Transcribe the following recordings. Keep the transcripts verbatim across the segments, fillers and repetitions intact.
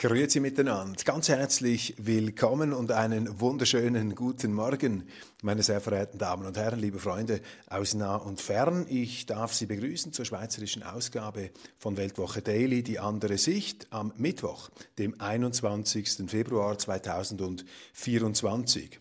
Grüezi miteinander, ganz herzlich willkommen und einen wunderschönen guten Morgen, meine sehr verehrten Damen und Herren, liebe Freunde aus nah und fern. Ich darf Sie begrüßen zur schweizerischen Ausgabe von Weltwoche Daily, die andere Sicht, am Mittwoch, dem einundzwanzigsten Februar zweitausendvierundzwanzig.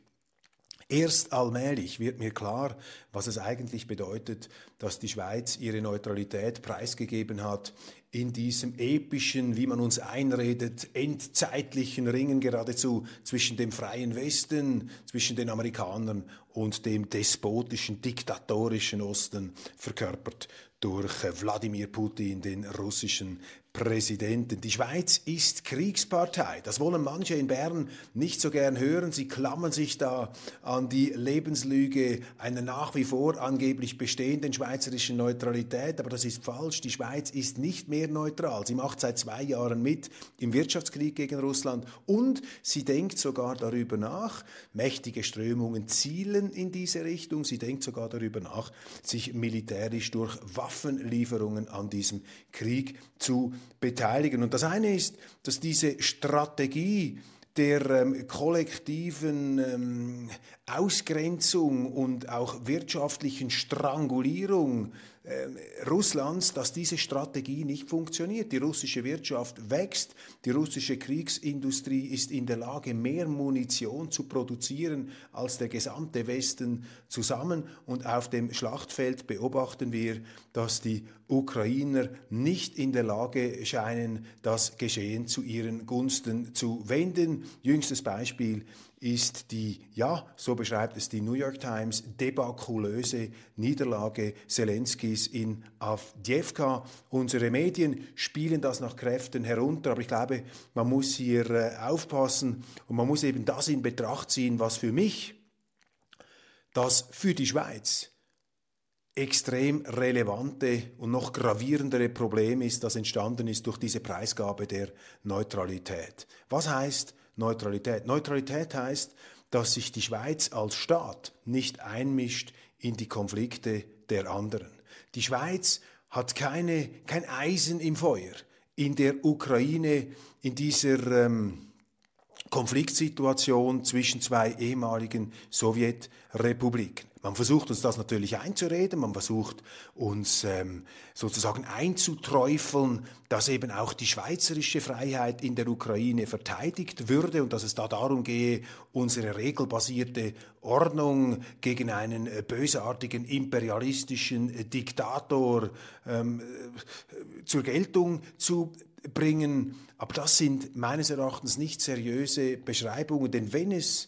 Erst allmählich wird mir klar, was es eigentlich bedeutet, dass die Schweiz ihre Neutralität preisgegeben hat in diesem epischen, wie man uns einredet, endzeitlichen Ringen geradezu zwischen dem freien Westen, zwischen den Amerikanern und dem despotischen, diktatorischen Osten, verkörpert durch Wladimir Putin, den russischen Präsidenten. Die Schweiz ist Kriegspartei. Das wollen manche in Bern nicht so gern hören. Sie klammern sich da an die Lebenslüge einer nach wie vor angeblich bestehenden schweizerischen Neutralität. Aber das ist falsch. Die Schweiz ist nicht mehr neutral. Sie macht seit zwei Jahren mit im Wirtschaftskrieg gegen Russland und sie denkt sogar darüber nach. Mächtige Strömungen zielen in diese Richtung. Sie denkt sogar darüber nach, sich militärisch durch Waffenlieferungen an diesem Krieg zu beteiligen. Und das eine ist, dass diese Strategie der ähm, kollektiven ähm, Ausgrenzung und auch wirtschaftlichen Strangulierung Russlands, dass diese Strategie nicht funktioniert. Die russische Wirtschaft wächst, die russische Kriegsindustrie ist in der Lage, mehr Munition zu produzieren als der gesamte Westen zusammen. Und auf dem Schlachtfeld beobachten wir, dass die Ukrainer nicht in der Lage scheinen, das Geschehen zu ihren Gunsten zu wenden. Jüngstes Beispiel ist die, ja, so beschreibt es die New York Times, debakulöse Niederlage Zelenskis in Avdiivka. Unsere Medien spielen das nach Kräften herunter, aber ich glaube, man muss hier äh, aufpassen und man muss eben das in Betracht ziehen, was für mich, das für die Schweiz extrem relevante und noch gravierendere Problem ist, das entstanden ist durch diese Preisgabe der Neutralität. Was heißt Neutralität? Neutralität heißt, dass sich die Schweiz als Staat nicht einmischt in die Konflikte der anderen. Die Schweiz hat keine, kein Eisen im Feuer in der Ukraine, in dieser ähm, Konfliktsituation zwischen zwei ehemaligen Sowjetrepubliken. Man versucht uns das natürlich einzureden, man versucht uns ähm, sozusagen einzuträufeln, dass eben auch die schweizerische Freiheit in der Ukraine verteidigt würde und dass es da darum gehe, unsere regelbasierte Ordnung gegen einen bösartigen imperialistischen Diktator ähm, zur Geltung zu bringen. Aber das sind meines Erachtens nicht seriöse Beschreibungen, denn wenn es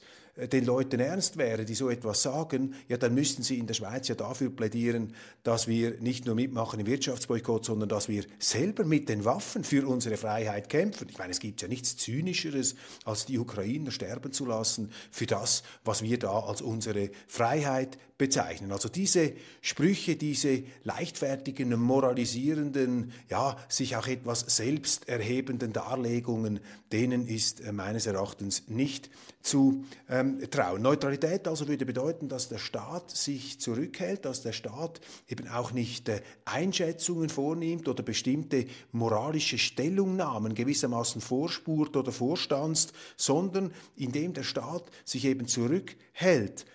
den Leuten ernst wäre, die so etwas sagen, ja, dann müssten sie in der Schweiz ja dafür plädieren, dass wir nicht nur mitmachen im Wirtschaftsboykott, sondern dass wir selber mit den Waffen für unsere Freiheit kämpfen. Ich meine, es gibt ja nichts Zynischeres, als die Ukrainer sterben zu lassen für das, was wir da als unsere Freiheit bezeichnen. Also diese Sprüche, diese leichtfertigen, moralisierenden, ja, sich auch etwas selbst erhebenden Darlegungen, denen ist meines Erachtens nicht zu ähm, trauen. Neutralität also würde bedeuten, dass der Staat sich zurückhält, dass der Staat eben auch nicht äh, Einschätzungen vornimmt oder bestimmte moralische Stellungnahmen gewissermaßen vorspurt oder vorstanzt, sondern indem der Staat sich eben zurückhält,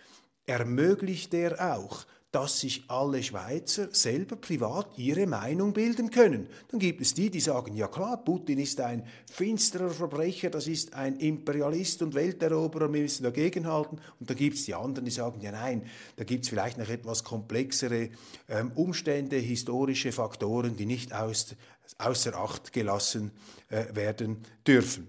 ermöglicht er auch, dass sich alle Schweizer selber privat ihre Meinung bilden können. Dann gibt es die, die sagen, ja klar, Putin ist ein finsterer Verbrecher, das ist ein Imperialist und Welteroberer, wir müssen dagegenhalten. Und dann gibt es die anderen, die sagen, ja nein, da gibt es vielleicht noch etwas komplexere ähm, Umstände, historische Faktoren, die nicht aus, außer Acht gelassen äh, werden dürfen.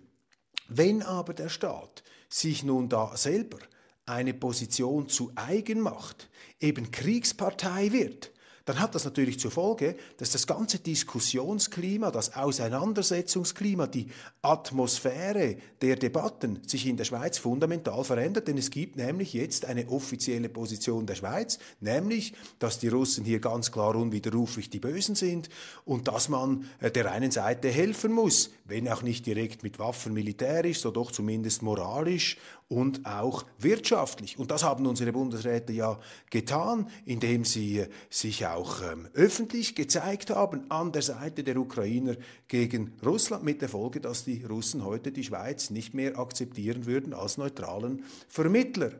Wenn aber der Staat sich nun da selber eine Position zu eigen macht, eben Kriegspartei wird, dann hat das natürlich zur Folge, dass das ganze Diskussionsklima, das Auseinandersetzungsklima, die Atmosphäre der Debatten sich in der Schweiz fundamental verändert, denn es gibt nämlich jetzt eine offizielle Position der Schweiz, nämlich, dass die Russen hier ganz klar unwiderruflich die Bösen sind und dass man der einen Seite helfen muss, wenn auch nicht direkt mit Waffen militärisch, so doch zumindest moralisch und auch wirtschaftlich. Und das haben unsere Bundesräte ja getan, indem sie sich auch ähm, öffentlich gezeigt haben, an der Seite der Ukrainer gegen Russland, mit der Folge, dass die Russen heute die Schweiz nicht mehr akzeptieren würden als neutralen Vermittler.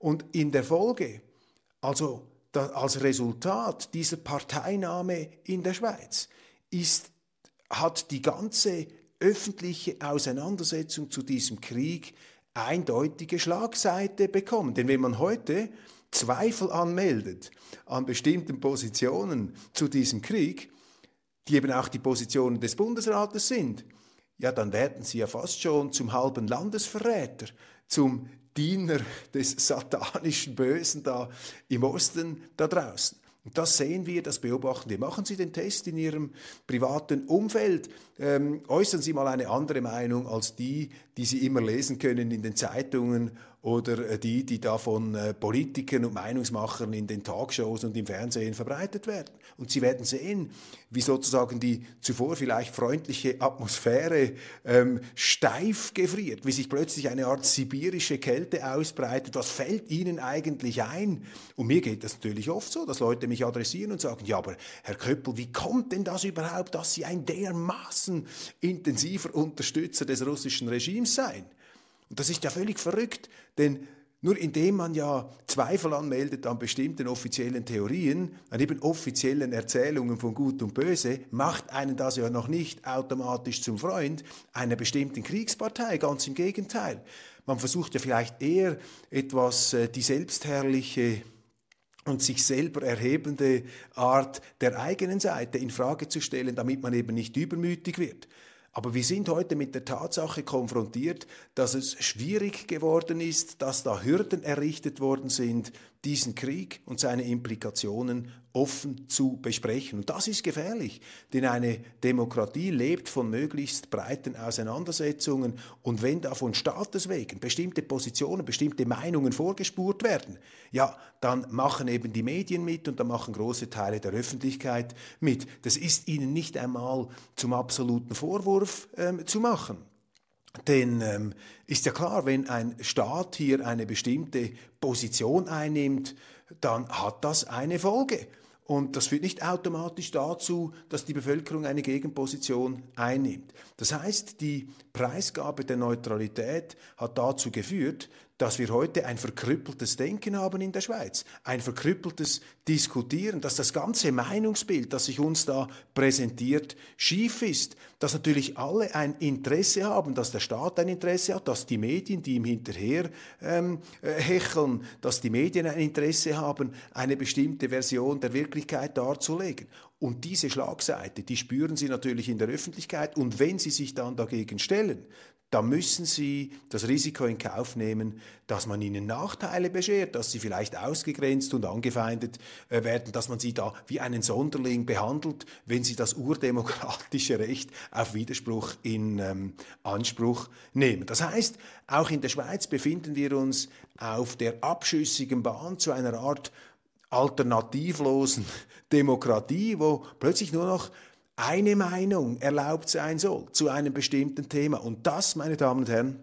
Und in der Folge, also da, als Resultat dieser Parteinahme in der Schweiz, ist, hat die ganze öffentliche Auseinandersetzung zu diesem Krieg eindeutige Schlagseite bekommen. Denn wenn man heute Zweifel anmeldet an bestimmten Positionen zu diesem Krieg, die eben auch die Positionen des Bundesrates sind, ja, dann werden sie ja fast schon zum halben Landesverräter, zum Diener des satanischen Bösen da im Osten da draußen. Und das sehen wir, das beobachten wir. Machen Sie den Test in Ihrem privaten Umfeld. Ähm, äußern Sie mal eine andere Meinung als die, die Sie immer lesen können in den Zeitungen oder die, die da von äh, Politikern und Meinungsmachern in den Talkshows und im Fernsehen verbreitet werden. Und Sie werden sehen, wie sozusagen die zuvor vielleicht freundliche Atmosphäre ähm, steif gefriert, wie sich plötzlich eine Art sibirische Kälte ausbreitet. Was fällt Ihnen eigentlich ein? Und mir geht das natürlich oft so, dass Leute mich adressieren und sagen, ja, aber Herr Köppel, wie kommt denn das überhaupt, dass Sie ein dermaßen intensiver Unterstützer des russischen Regimes seien? Und das ist ja völlig verrückt, denn nur indem man ja Zweifel anmeldet an bestimmten offiziellen Theorien, an eben offiziellen Erzählungen von Gut und Böse, macht einen das ja noch nicht automatisch zum Freund einer bestimmten Kriegspartei, ganz im Gegenteil. Man versucht ja vielleicht eher etwas die selbstherrliche und sich selber erhebende Art der eigenen Seite in Frage zu stellen, damit man eben nicht übermütig wird. Aber wir sind heute mit der Tatsache konfrontiert, dass es schwierig geworden ist, dass da Hürden errichtet worden sind, diesen Krieg und seine Implikationen offen zu besprechen. Und das ist gefährlich, denn eine Demokratie lebt von möglichst breiten Auseinandersetzungen. Und wenn da von Staates wegen bestimmte Positionen, bestimmte Meinungen vorgespurt werden, ja, dann machen eben die Medien mit und dann machen große Teile der Öffentlichkeit mit. Das ist ihnen nicht einmal zum absoluten Vorwurf ähm, zu machen. Denn ähm, ist ja klar, wenn ein Staat hier eine bestimmte Position einnimmt, dann hat das eine Folge. Und das führt nicht automatisch dazu, dass die Bevölkerung eine Gegenposition einnimmt. Das heißt, die Preisgabe der Neutralität hat dazu geführt, dass wir heute ein verkrüppeltes Denken haben in der Schweiz, ein verkrüppeltes Diskutieren, dass das ganze Meinungsbild, das sich uns da präsentiert, schief ist, dass natürlich alle ein Interesse haben, dass der Staat ein Interesse hat, dass die Medien, die ihm hinterher ähm, hecheln, dass die Medien ein Interesse haben, eine bestimmte Version der Wirklichkeit darzulegen. Und diese Schlagseite, die spüren Sie natürlich in der Öffentlichkeit. Und wenn Sie sich dann dagegen stellen, dann müssen Sie das Risiko in Kauf nehmen, dass man ihnen Nachteile beschert, dass sie vielleicht ausgegrenzt und angefeindet werden, dass man sie da wie einen Sonderling behandelt, wenn sie das urdemokratische Recht auf Widerspruch in ähm, Anspruch nehmen. Das heißt, auch in der Schweiz befinden wir uns auf der abschüssigen Bahn zu einer Art alternativlosen Demokratie, wo plötzlich nur noch eine Meinung erlaubt sein soll zu einem bestimmten Thema. Und das, meine Damen und Herren,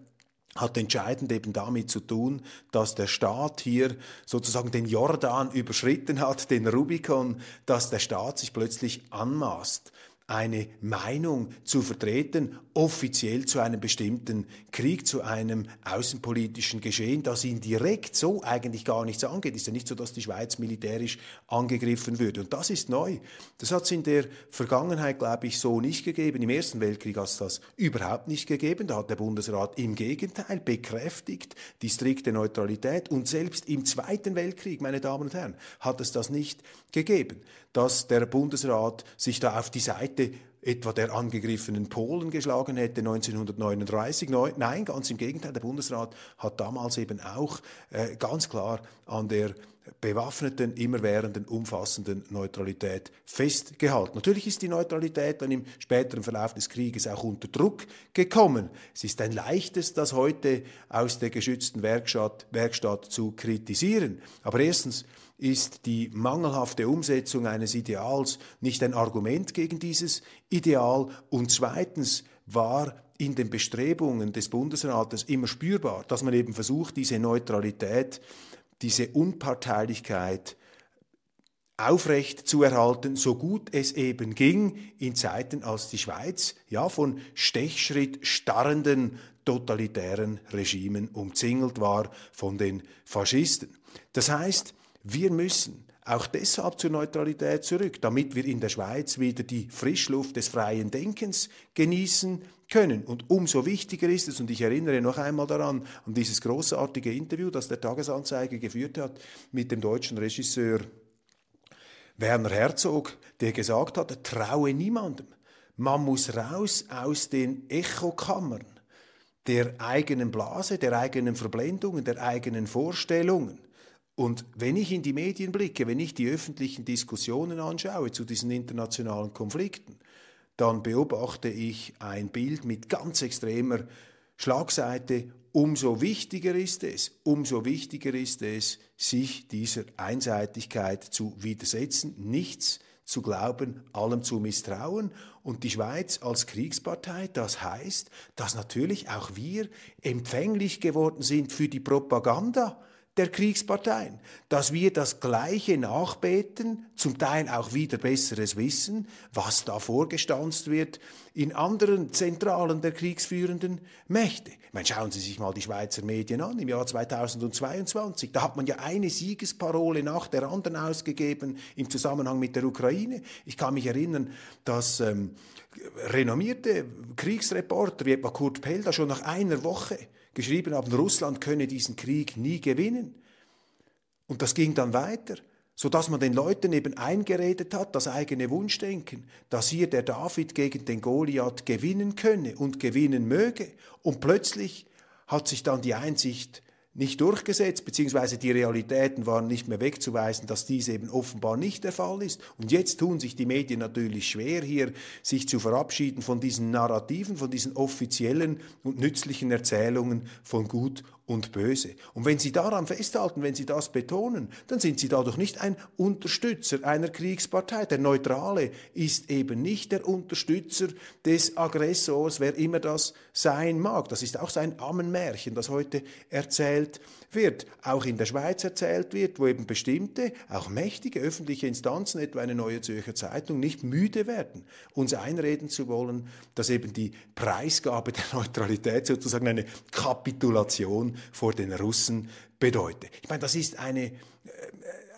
hat entscheidend eben damit zu tun, dass der Staat hier sozusagen den Jordan überschritten hat, den Rubikon, dass der Staat sich plötzlich anmaßt, eine Meinung zu vertreten, offiziell zu einem bestimmten Krieg, zu einem außenpolitischen Geschehen, das ihn direkt so eigentlich gar nichts angeht. Es ist ja nicht so, dass die Schweiz militärisch angegriffen würde. Und das ist neu. Das hat es in der Vergangenheit, glaube ich, so nicht gegeben. Im Ersten Weltkrieg hat es das überhaupt nicht gegeben. Da hat der Bundesrat im Gegenteil bekräftigt die strikte Neutralität. Und selbst im Zweiten Weltkrieg, meine Damen und Herren, hat es das nicht gegeben, dass der Bundesrat sich da auf die Seite etwa der angegriffenen Polen geschlagen hätte neunzehnhundertneununddreißig. Nein, ganz im Gegenteil, der Bundesrat hat damals eben auch äh, ganz klar an der bewaffneten, immerwährenden, umfassenden Neutralität festgehalten. Natürlich ist die Neutralität dann im späteren Verlauf des Krieges auch unter Druck gekommen. Es ist ein leichtes, das heute aus der geschützten Werkstatt, Werkstatt zu kritisieren. Aber erstens ist die mangelhafte Umsetzung eines Ideals nicht ein Argument gegen dieses Ideal. Und zweitens war in den Bestrebungen des Bundesrates immer spürbar, dass man eben versucht, diese Neutralität, diese Unparteilichkeit aufrecht zu erhalten, so gut es eben ging, in Zeiten, als die Schweiz ja von Stechschritt starrenden totalitären Regimen umzingelt war von den Faschisten. Das heißt, wir müssen auch deshalb zur Neutralität zurück, damit wir in der Schweiz wieder die Frischluft des freien Denkens genießen können. Und umso wichtiger ist es, und ich erinnere noch einmal daran, an dieses großartige Interview, das der Tagesanzeiger geführt hat mit dem deutschen Regisseur Werner Herzog, der gesagt hat, traue niemandem. Man muss raus aus den Echokammern der eigenen Blase, der eigenen Verblendungen, der eigenen Vorstellungen. Und wenn ich in die Medien blicke, wenn ich die öffentlichen Diskussionen anschaue zu diesen internationalen Konflikten, dann beobachte ich ein Bild mit ganz extremer Schlagseite. Umso wichtiger ist es, umso wichtiger ist es, sich dieser Einseitigkeit zu widersetzen, nichts zu glauben, allem zu misstrauen. Und die Schweiz als Kriegspartei, das heißt, dass natürlich auch wir empfänglich geworden sind für die Propaganda der Kriegsparteien, dass wir das Gleiche nachbeten, zum Teil auch wieder besseres Wissen, was da vorgestanzt wird in anderen Zentralen der kriegsführenden Mächte. Ich meine, schauen Sie sich mal die Schweizer Medien an im Jahr zweitausendzweiundzwanzig. Da hat man ja eine Siegesparole nach der anderen ausgegeben im Zusammenhang mit der Ukraine. Ich kann mich erinnern, dass ähm, renommierte Kriegsreporter wie etwa Kurt Pell da schon nach einer Woche geschrieben haben, Russland könne diesen Krieg nie gewinnen. Und das ging dann weiter, sodass man den Leuten eben eingeredet hat, das eigene Wunschdenken, dass hier der David gegen den Goliath gewinnen könne und gewinnen möge. Und plötzlich hat sich dann die Einsicht nicht durchgesetzt, beziehungsweise die Realitäten waren nicht mehr wegzuweisen, dass dies eben offenbar nicht der Fall ist. Und jetzt tun sich die Medien natürlich schwer, hier sich zu verabschieden von diesen Narrativen, von diesen offiziellen und nützlichen Erzählungen von Gut und Böse. Und wenn sie daran festhalten, wenn sie das betonen, dann sind sie dadurch nicht ein Unterstützer einer Kriegspartei. Der Neutrale ist eben nicht der Unterstützer des Aggressors, wer immer das sein mag. Das ist auch sein Ammenmärchen, das heute erzählt wird, auch in der Schweiz erzählt wird, wo eben bestimmte, auch mächtige öffentliche Instanzen, etwa eine Neue Zürcher Zeitung, nicht müde werden, uns einreden zu wollen, dass eben die Preisgabe der Neutralität sozusagen eine Kapitulation vor den Russen bedeutet. Ich meine, das ist eine,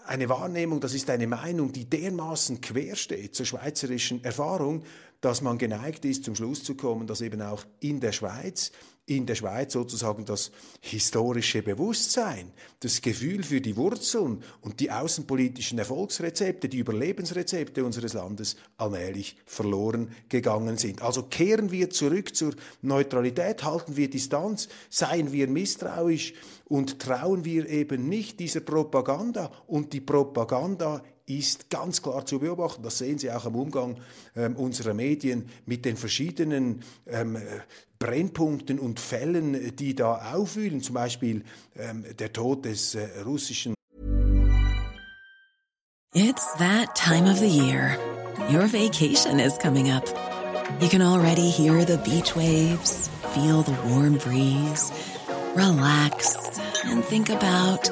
eine Wahrnehmung, das ist eine Meinung, die dermaßen quer steht zur schweizerischen Erfahrung, dass man geneigt ist, zum Schluss zu kommen, dass eben auch in der Schweiz, in der Schweiz sozusagen das historische Bewusstsein, das Gefühl für die Wurzeln und die außenpolitischen Erfolgsrezepte, die Überlebensrezepte unseres Landes allmählich verloren gegangen sind. Also kehren wir zurück zur Neutralität, halten wir Distanz, seien wir misstrauisch und trauen wir eben nicht dieser Propaganda. Und die Propaganda ist ganz klar zu beobachten. Das sehen Sie auch am Umgang äh, unserer Medien mit den verschiedenen ähm, Brennpunkten und Fällen, die da aufwühlen. Zum Beispiel ähm, der Tod des äh, russischen. It's that time of the year. Your vacation is coming up. You can already hear the beach waves, feel the warm breeze, relax and think about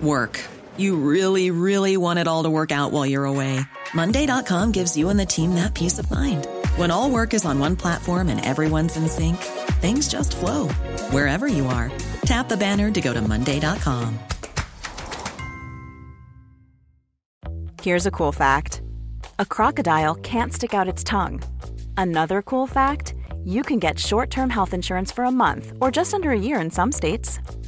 work. You really, really want it all to work out while you're away. Monday dot com gives you and the team that peace of mind. When all work is on one platform and everyone's in sync, things just flow. Wherever you are, tap the banner to go to Monday dot com. Here's a cool fact. A crocodile can't stick out its tongue. Another cool fact, you can get short-term health insurance for a month or just under a year in some states.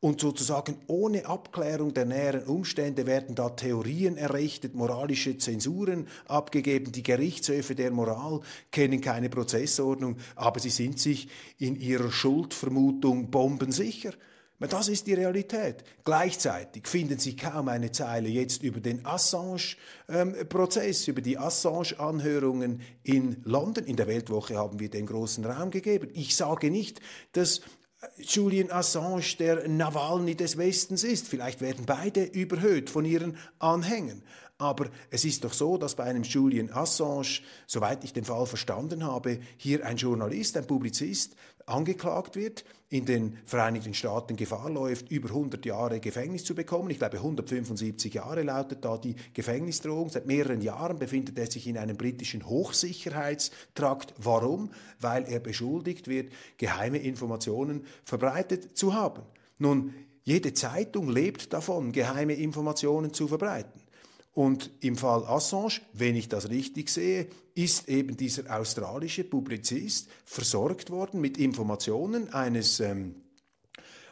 und sozusagen ohne Abklärung der näheren Umstände werden da Theorien errichtet, moralische Zensuren abgegeben. Die Gerichtshöfe der Moral kennen keine Prozessordnung, aber sie sind sich in ihrer Schuldvermutung bombensicher. Das ist die Realität. Gleichzeitig finden Sie kaum eine Zeile jetzt über den Assange-Prozess, über die Assange-Anhörungen in London. In der Weltwoche haben wir den großen Raum gegeben. Ich sage nicht, dass Julian Assange der Nawalny des Westens ist. Vielleicht werden beide überhöht von ihren Anhängern. Aber es ist doch so, dass bei einem Julian Assange, soweit ich den Fall verstanden habe, hier ein Journalist, ein Publizist angeklagt wird, in den Vereinigten Staaten Gefahr läuft, über hundert Jahre Gefängnis zu bekommen. Ich glaube, hundertfünfundsiebzig Jahre lautet da die Gefängnisdrohung. Seit mehreren Jahren befindet er sich in einem britischen Hochsicherheitstrakt. Warum? Weil er beschuldigt wird, geheime Informationen verbreitet zu haben. Nun, jede Zeitung lebt davon, geheime Informationen zu verbreiten. Und im Fall Assange, wenn ich das richtig sehe, ist eben dieser australische Publizist versorgt worden mit Informationen eines ähm,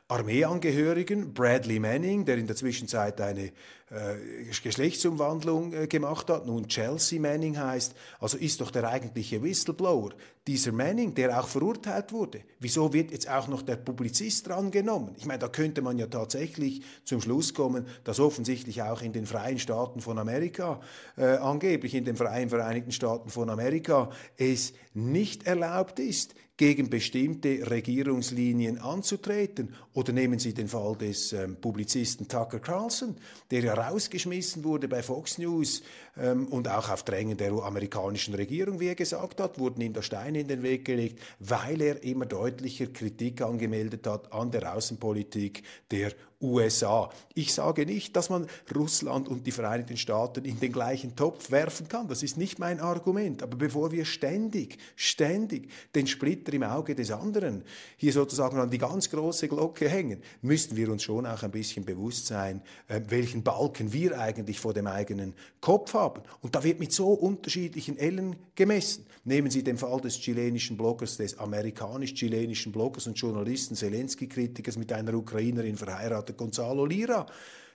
Armeeangehörigen, Bradley Manning, der in der Zwischenzeit eine äh, Geschlechtsumwandlung äh, gemacht hat, nun Chelsea Manning heißt, also ist doch der eigentliche Whistleblower, dieser Manning, der auch verurteilt wurde. Wieso wird jetzt auch noch der Publizist drangenommen? Ich meine, da könnte man ja tatsächlich zum Schluss kommen, dass offensichtlich auch in den freien Staaten von Amerika, äh, angeblich in den freien Vereinigten Staaten von Amerika, es nicht erlaubt ist, gegen bestimmte Regierungslinien anzutreten. Oder nehmen Sie den Fall des ähm, Publizisten Tucker Carlson, der ja rausgeschmissen wurde bei Fox News ähm, und auch auf Drängen der amerikanischen Regierung, wie er gesagt hat, wurden ihm da Steine in den Weg gelegt, weil er immer deutlicher Kritik angemeldet hat an der Außenpolitik der U S A. Ich sage nicht, dass man Russland und die Vereinigten Staaten in den gleichen Topf werfen kann. Das ist nicht mein Argument. Aber bevor wir ständig, ständig den Splitter im Auge des anderen hier sozusagen an die ganz große Glocke hängen, müssten wir uns schon auch ein bisschen bewusst sein, äh, welchen Balken wir eigentlich vor dem eigenen Kopf haben. Und da wird mit so unterschiedlichen Ellen gemessen. Nehmen Sie den Fall des chilenischen Bloggers, des amerikanisch-chilenischen Bloggers und Journalisten Zelenski-Kritikers mit einer Ukrainerin verheiratet, Gonzalo Lira,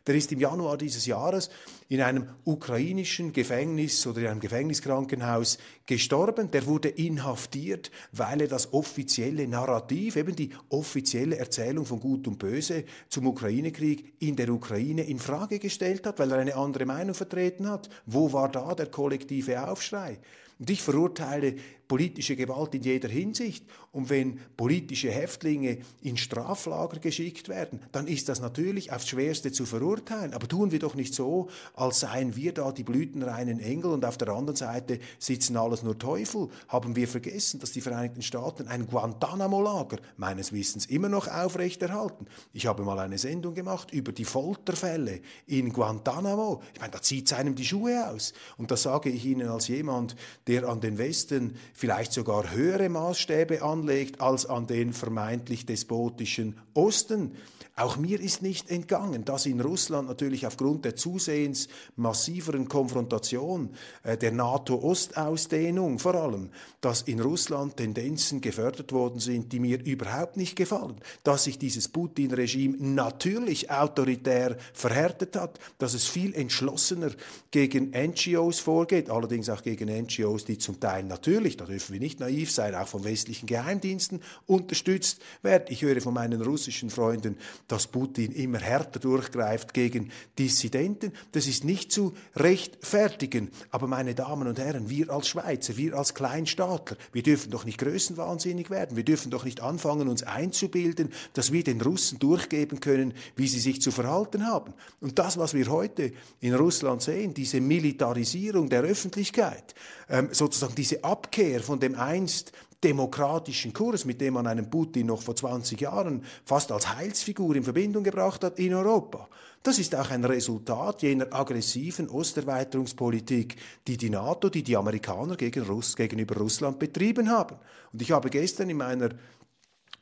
der ist im Januar dieses Jahres in einem ukrainischen Gefängnis oder in einem Gefängniskrankenhaus gestorben. Der wurde inhaftiert, weil er das offizielle Narrativ, eben die offizielle Erzählung von Gut und Böse zum Ukraine-Krieg in der Ukraine in Frage gestellt hat, weil er eine andere Meinung vertreten hat. Wo war da der kollektive Aufschrei? Und ich verurteile politische Gewalt in jeder Hinsicht. Und wenn politische Häftlinge in Straflager geschickt werden, dann ist das natürlich aufs Schwerste zu verurteilen. Aber tun wir doch nicht so, als seien wir da die blütenreinen Engel und auf der anderen Seite sitzen alles nur Teufel. Haben wir vergessen, dass die Vereinigten Staaten ein Guantanamo-Lager meines Wissens immer noch aufrechterhalten. Ich habe mal eine Sendung gemacht über die Folterfälle in Guantanamo. Ich meine, da zieht es einem die Schuhe aus. Und das sage ich Ihnen als jemand, der an den Westen vielleicht sogar höhere Maßstäbe anlegt als an den vermeintlich despotischen Osten. Auch mir ist nicht entgangen, dass in Russland natürlich aufgrund der zusehends massiveren Konfrontation äh, der NATO-Ostausdehnung vor allem, dass in Russland Tendenzen gefördert worden sind, die mir überhaupt nicht gefallen. Dass sich dieses Putin-Regime natürlich autoritär verhärtet hat, dass es viel entschlossener gegen N G Os vorgeht, allerdings auch gegen N G Os, Talkshows, die zum Teil natürlich, da dürfen wir nicht naiv sein, auch von westlichen Geheimdiensten unterstützt werden. Ich höre von meinen russischen Freunden, dass Putin immer härter durchgreift gegen Dissidenten. Das ist nicht zu rechtfertigen. Aber meine Damen und Herren, wir als Schweizer, wir als Kleinstaatler, wir dürfen doch nicht grössenwahnsinnig werden. Wir dürfen doch nicht anfangen, uns einzubilden, dass wir den Russen durchgeben können, wie sie sich zu verhalten haben. Und das, was wir heute in Russland sehen, diese Militarisierung der Öffentlichkeit, ähm, sozusagen diese Abkehr von dem einst demokratischen Kurs, mit dem man einen Putin noch vor zwanzig Jahren fast als Heilsfigur in Verbindung gebracht hat in Europa. Das ist auch ein Resultat jener aggressiven Osterweiterungspolitik, die die NATO, die die Amerikaner gegen Russ, gegenüber Russland betrieben haben. Und ich habe gestern in meiner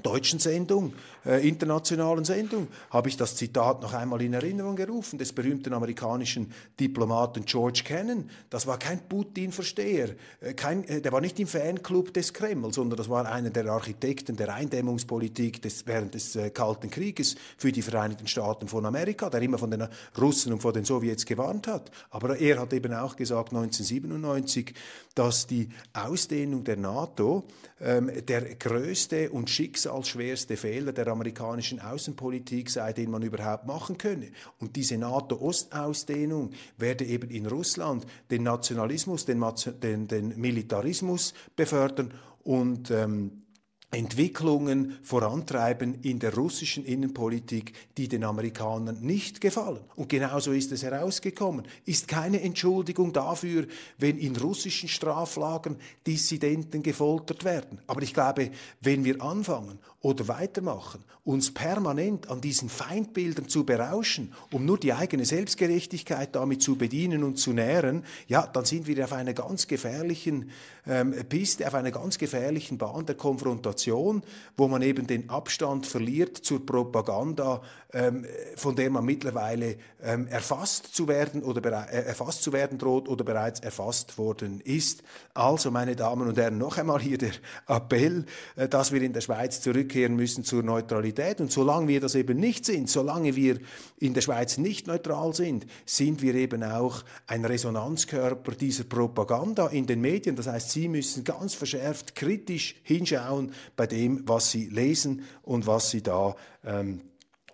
deutschen Sendung, äh, internationalen Sendung, habe ich das Zitat noch einmal in Erinnerung gerufen, des berühmten amerikanischen Diplomaten George Kennan. Das war kein Putin-Versteher, äh, kein, äh, der war nicht im Fanclub des Kreml, sondern das war einer der Architekten der Eindämmungspolitik des, während des äh, Kalten Krieges für die Vereinigten Staaten von Amerika, der immer von den Russen und von den Sowjets gewarnt hat. Aber er hat eben auch gesagt, neunzehnhundertsiebenundneunzig, dass die Ausdehnung der NATO ähm, der größte und schickste als schwerste Fehler der amerikanischen Außenpolitik sei, den man überhaupt machen könne. Und diese NATO-Ostausdehnung werde eben in Russland den Nationalismus, den, den, den Militarismus befördern und ähm, Entwicklungen vorantreiben in der russischen Innenpolitik, die den Amerikanern nicht gefallen. Und genauso ist es herausgekommen. Ist keine Entschuldigung dafür, wenn in russischen Straflagern Dissidenten gefoltert werden. Aber ich glaube, wenn wir anfangen oder weitermachen, uns permanent an diesen Feindbildern zu berauschen, um nur die eigene Selbstgerechtigkeit damit zu bedienen und zu nähren, ja, dann sind wir auf einer ganz gefährlichen ähm, Piste, auf einer ganz gefährlichen Bahn der Konfrontation, wo man eben den Abstand verliert zur Propaganda, ähm, von der man mittlerweile ähm, erfasst zu werden oder bere- erfasst zu werden droht oder bereits erfasst worden ist. Also, meine Damen und Herren, noch einmal hier der Appell, äh, dass wir in der Schweiz zurückkehren müssen zur Neutralität. Und solange wir das eben nicht sind, solange wir in der Schweiz nicht neutral sind, sind wir eben auch ein Resonanzkörper dieser Propaganda in den Medien. Das heißt, Sie müssen ganz verschärft kritisch hinschauen bei dem, was Sie lesen und was Sie da ähm,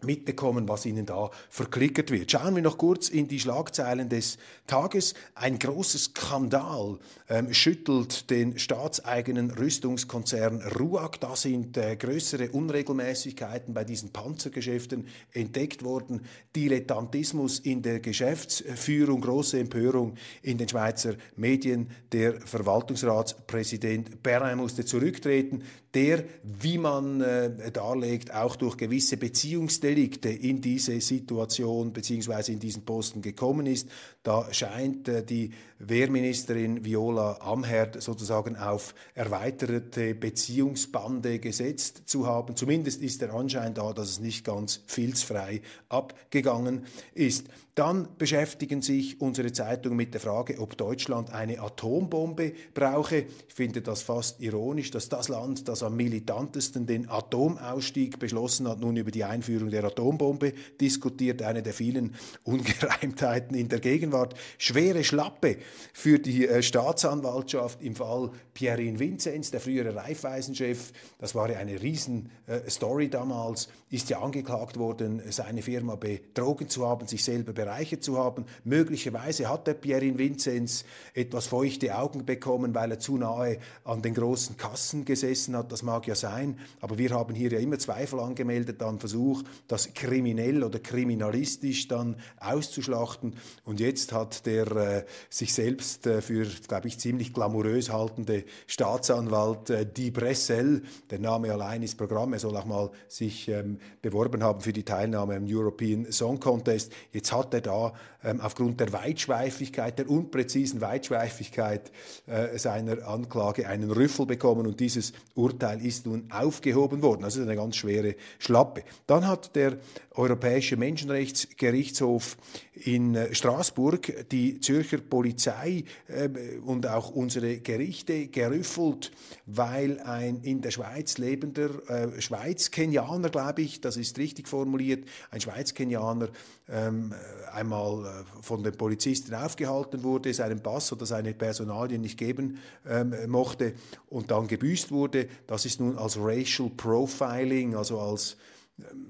mitbekommen, was Ihnen da verklickert wird. Schauen wir noch kurz in die Schlagzeilen des Tages. Ein großer Skandal ähm, schüttelt den staatseigenen Rüstungskonzern Ruag. Da sind äh, größere Unregelmäßigkeiten bei diesen Panzergeschäften entdeckt worden. Dilettantismus in der Geschäftsführung, große Empörung in den Schweizer Medien. Der Verwaltungsratspräsident Berheim musste zurücktreten, der, wie man äh, darlegt, auch durch gewisse Beziehungsdelikte in diese Situation bzw. in diesen Posten gekommen ist. Da scheint äh, die Wehrministerin Viola Amherd sozusagen auf erweiterte Beziehungsbande gesetzt zu haben. Zumindest ist der Anschein da, dass es nicht ganz filzfrei abgegangen ist. Dann beschäftigen sich unsere Zeitungen mit der Frage, ob Deutschland eine Atombombe brauche. Ich finde das fast ironisch, dass das Land, das am militantesten den Atomausstieg beschlossen hat, nun über die Einführung der Atombombe diskutiert. Eine der vielen Ungereimtheiten in der Gegenwart. Schwere Schlappe für die äh, Staatsanwaltschaft im Fall Pierin Vincenz, der frühere Raiffeisen-Chef. Das war ja eine Riesen-Story äh, damals. Ist ja angeklagt worden, seine Firma betrogen zu haben, sich selber Bereiche zu haben. Möglicherweise hat der Pierin Vincenz etwas feuchte Augen bekommen, weil er zu nahe an den großen Kassen gesessen hat. Das mag ja sein, aber wir haben hier ja immer Zweifel angemeldet an Versuch, das kriminell oder kriminalistisch dann auszuschlachten. Und jetzt hat der äh, sich selbst äh, für, glaube ich, ziemlich glamourös haltende Staatsanwalt äh, Di Bressel, der Name allein ist Programm, er soll auch mal sich ähm, beworben haben für die Teilnahme am European Song Contest. Jetzt hat er da ähm, aufgrund der Weitschweifigkeit, der unpräzisen Weitschweifigkeit äh, seiner Anklage einen Rüffel bekommen und dieses Urteil ist nun aufgehoben worden. Das ist eine ganz schwere Schlappe. Dann hat der der Europäische Menschenrechtsgerichtshof in Straßburg die Zürcher Polizei äh, und auch unsere Gerichte gerüffelt, weil ein in der Schweiz lebender äh, Schweiz-Kenianer, glaube ich, das ist richtig formuliert, ein Schweiz-Kenianer ähm, einmal äh, von den Polizisten aufgehalten wurde, seinen Pass oder seine Personalien nicht geben ähm, mochte und dann gebüßt wurde. Das ist nun als Racial Profiling, also als ähm,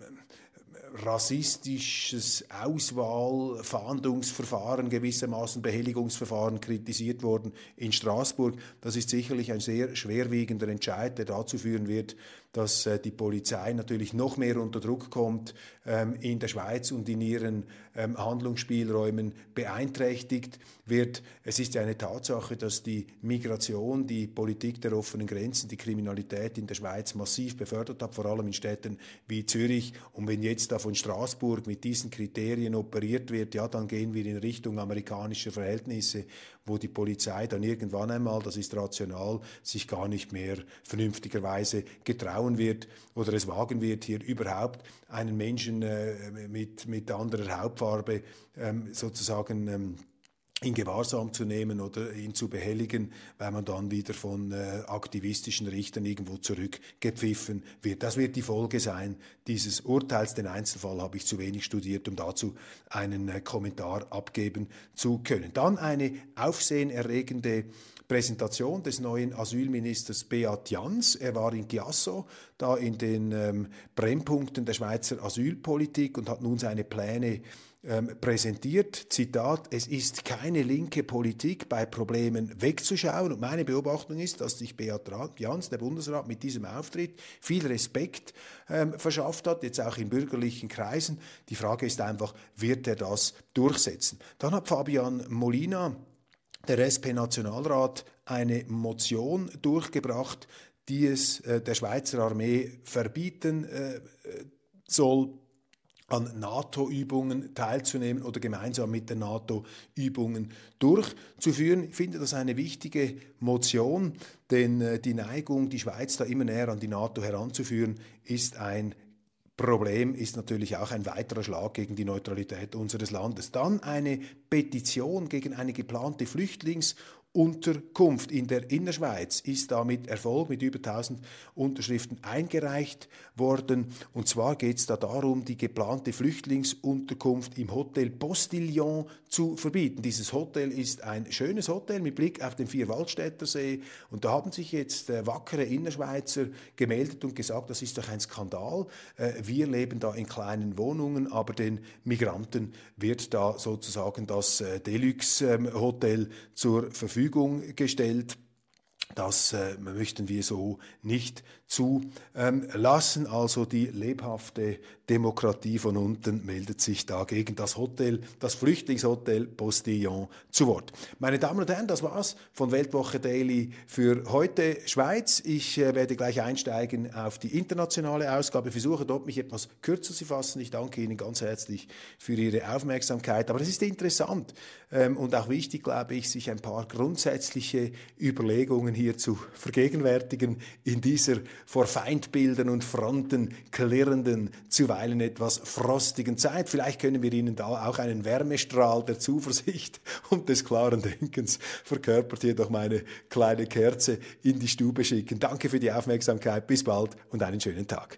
rassistisches Auswahl-, Fahndungsverfahren, gewissermaßen Behelligungsverfahren kritisiert worden in Straßburg. Das ist sicherlich ein sehr schwerwiegender Entscheid, der dazu führen wird, dass äh, die Polizei natürlich noch mehr unter Druck kommt, ähm, in der Schweiz und in ihren ähm, Handlungsspielräumen beeinträchtigt wird. Es ist ja eine Tatsache, dass die Migration, die Politik der offenen Grenzen, die Kriminalität in der Schweiz massiv befördert hat, vor allem in Städten wie Zürich. Und wenn jetzt da von Straßburg mit diesen Kriterien operiert wird, ja, dann gehen wir in Richtung amerikanischer Verhältnisse, wo die Polizei dann irgendwann einmal, das ist rational, sich gar nicht mehr vernünftigerweise getraut wird oder es wagen wird, hier überhaupt einen Menschen äh, mit, mit anderer Hautfarbe ähm, sozusagen ähm, in Gewahrsam zu nehmen oder ihn zu behelligen, weil man dann wieder von äh, aktivistischen Richtern irgendwo zurückgepfiffen wird. Das wird die Folge sein dieses Urteils. Den Einzelfall habe ich zu wenig studiert, um dazu einen äh, Kommentar abgeben zu können. Dann eine aufsehenerregende Präsentation des neuen Asylministers Beat Jans. Er war in Chiasso, da in den ähm, Brennpunkten der Schweizer Asylpolitik, und hat nun seine Pläne ähm, präsentiert. Zitat: Es ist keine linke Politik, bei Problemen wegzuschauen. Und meine Beobachtung ist, dass sich Beat Jans, der Bundesrat, mit diesem Auftritt viel Respekt ähm, verschafft hat, jetzt auch in bürgerlichen Kreisen. Die Frage ist einfach, wird er das durchsetzen? Dann hat Fabian Molina, der S P-Nationalrat, eine Motion durchgebracht, die es äh, der Schweizer Armee verbieten äh, soll, an NATO-Übungen teilzunehmen oder gemeinsam mit der NATO Übungen durchzuführen. Ich finde das eine wichtige Motion, denn äh, die Neigung, die Schweiz da immer näher an die NATO heranzuführen, ist ein Problem, ist natürlich auch ein weiterer Schlag gegen die Neutralität unseres Landes. Dann eine Petition gegen eine geplante Flüchtlingsunterkunft in der Innerschweiz ist da mit Erfolg, mit über tausend Unterschriften eingereicht worden. Und zwar geht es da darum, die geplante Flüchtlingsunterkunft im Hotel Postillon zu verbieten. Dieses Hotel ist ein schönes Hotel mit Blick auf den Vierwaldstättersee. Und da haben sich jetzt äh, wackere Innerschweizer gemeldet und gesagt, das ist doch ein Skandal. Äh, wir leben da in kleinen Wohnungen, aber den Migranten wird da sozusagen das äh, Deluxe-Hotel ähm, zur Verfügung gestellt. Das äh, möchten wir so nicht zulassen. Ähm, also die lebhafte Demokratie von unten meldet sich da gegen das Hotel, das Flüchtlingshotel Postillon zu Wort. Meine Damen und Herren, das war's von Weltwoche Daily für heute Schweiz. Ich äh, werde gleich einsteigen auf die internationale Ausgabe. Ich versuche dort, mich etwas kürzer zu fassen. Ich danke Ihnen ganz herzlich für Ihre Aufmerksamkeit. Aber es ist interessant ähm, und auch wichtig, glaube ich, sich ein paar grundsätzliche Überlegungen hier zu vergegenwärtigen in dieser vor Feindbildern und Fronten klirrenden, zuweilen etwas frostigen Zeit. Vielleicht können wir Ihnen da auch einen Wärmestrahl der Zuversicht und des klaren Denkens, verkörpert hier doch meine kleine Kerze, in die Stube schicken. Danke für die Aufmerksamkeit, bis bald und einen schönen Tag.